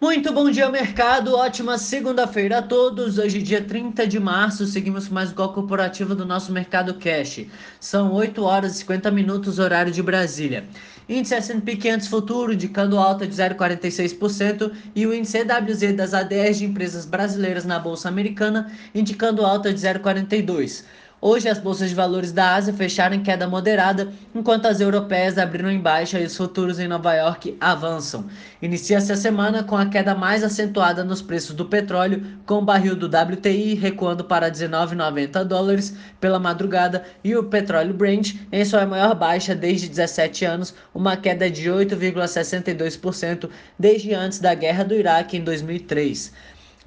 Muito bom dia, mercado. Ótima segunda-feira a todos. Hoje, dia 30 de março, seguimos mais um call corporativo do nosso Mercado Cash. São 8 horas e 50 minutos, horário de Brasília. Índice S&P 500 futuro indicando alta de 0,46% e o índice EWZ das ADRs de empresas brasileiras na Bolsa Americana indicando alta de 0,42%. Hoje as bolsas de valores da Ásia fecharam em queda moderada, enquanto as europeias abriram em baixa e os futuros em Nova York avançam. Inicia-se a semana com a queda mais acentuada nos preços do petróleo, com o barril do WTI recuando para $19,90 pela madrugada e o petróleo Brent em sua maior baixa desde 17 anos, uma queda de 8,62% desde antes da guerra do Iraque em 2003.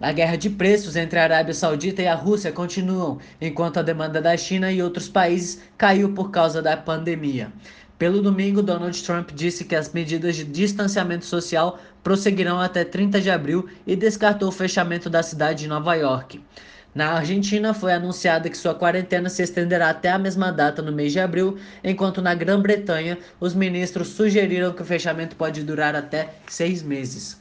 A guerra de preços entre a Arábia Saudita e a Rússia continuam, enquanto a demanda da China e outros países caiu por causa da pandemia. Pelo domingo, Donald Trump disse que as medidas de distanciamento social prosseguirão até 30 de abril e descartou o fechamento da cidade de Nova York. Na Argentina, foi anunciada que sua quarentena se estenderá até a mesma data no mês de abril, enquanto na Grã-Bretanha, os ministros sugeriram que o fechamento pode durar até 6 meses.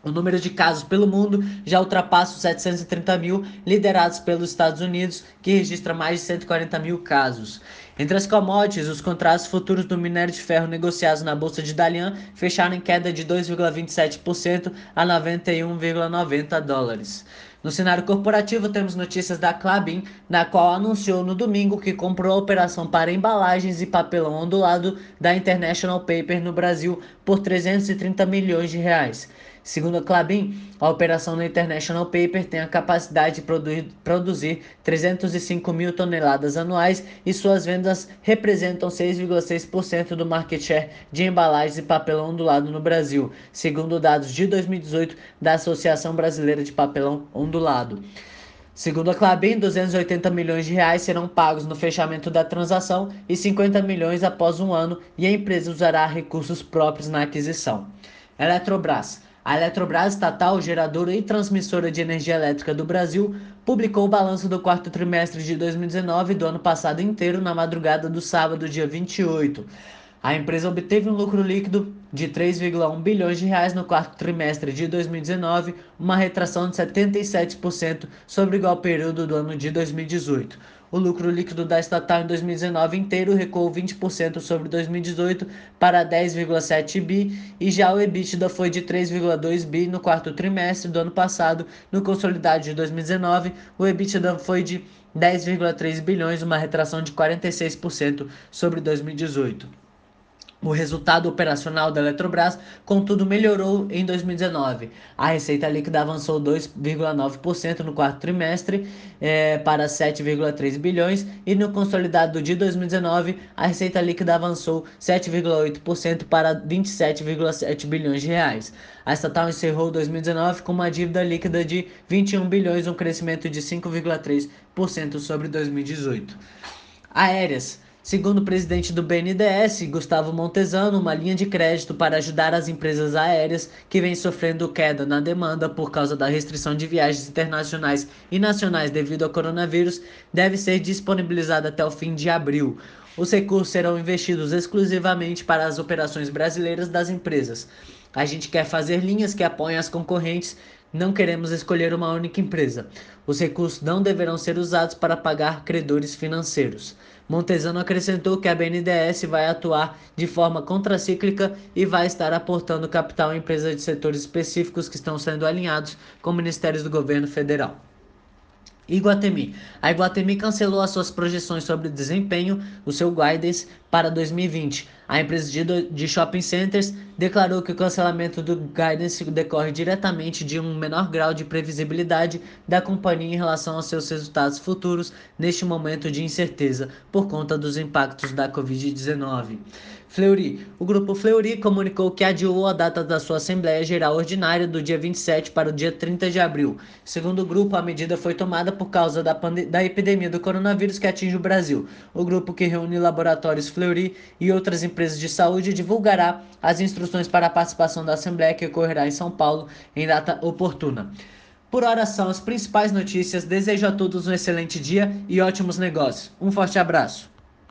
O número de casos pelo mundo já ultrapassa os 730.000, liderados pelos Estados Unidos, que registra mais de 140.000 casos. Entre as commodities, os contratos futuros do minério de ferro negociados na Bolsa de Dalian fecharam em queda de 2,27% a $91,90. No cenário corporativo, temos notícias da Klabin, na qual anunciou no domingo que comprou a operação para embalagens e papelão ondulado da International Paper no Brasil por R$330 milhões. Segundo a Klabin, a operação da International Paper tem a capacidade de produzir 305.000 toneladas anuais e suas vendas representam 6,6% do market share de embalagens e papelão ondulado no Brasil, segundo dados de 2018 da Associação Brasileira de Papelão Ondulado. Segundo a Klabin, R$280 milhões serão pagos no fechamento da transação e R$50 milhões após um ano, e a empresa usará recursos próprios na aquisição. Eletrobras. A Eletrobras, estatal, geradora e transmissora de energia elétrica do Brasil, publicou o balanço do quarto trimestre de 2019 do ano passado inteiro na madrugada do sábado, dia 28. A empresa obteve um lucro líquido de R$3,1 bilhões no quarto trimestre de 2019, uma retração de 77% sobre o igual período do ano de 2018. O lucro líquido da estatal em 2019 inteiro recuou 20% sobre 2018 para 10,7 bi e já o EBITDA foi de 3,2 bi no quarto trimestre do ano passado. No consolidado de 2019, o EBITDA foi de 10,3 bilhões, uma retração de 46% sobre 2018. O resultado operacional da Eletrobras, contudo, melhorou em 2019. A receita líquida avançou 2,9% no quarto trimestre para 7,3 bilhões e no consolidado de 2019 a receita líquida avançou 7,8% para 27,7 bilhões de reais. A estatal encerrou 2019 com uma dívida líquida de 21 bilhões, um crescimento de 5,3% sobre 2018. Aéreas. Segundo o presidente do BNDES, Gustavo Montezano, uma linha de crédito para ajudar as empresas aéreas que vêm sofrendo queda na demanda por causa da restrição de viagens internacionais e nacionais devido ao coronavírus deve ser disponibilizada até o fim de abril. Os recursos serão investidos exclusivamente para as operações brasileiras das empresas. A gente quer fazer linhas que apoiem as concorrentes, não queremos escolher uma única empresa. Os recursos não deverão ser usados para pagar credores financeiros. Montezano acrescentou que a BNDES vai atuar de forma contracíclica e vai estar aportando capital em empresas de setores específicos que estão sendo alinhados com ministérios do governo federal. Iguatemi. A Iguatemi cancelou as suas projeções sobre desempenho, o seu guidance, para 2020. A empresa de shopping centers declarou que o cancelamento do guidance decorre diretamente de um menor grau de previsibilidade da companhia em relação aos seus resultados futuros neste momento de incerteza por conta dos impactos da Covid-19. Fleury. O grupo Fleury comunicou que adiou a data da sua Assembleia Geral Ordinária do dia 27 para o dia 30 de abril. Segundo o grupo, a medida foi tomada por causa da epidemia do coronavírus que atinge o Brasil. O grupo, que reúne laboratórios Fleury e outras empresas de saúde, divulgará as instruções para a participação da Assembleia, que ocorrerá em São Paulo em data oportuna. Por hora são as principais notícias. Desejo a todos um excelente dia e ótimos negócios. Um forte abraço.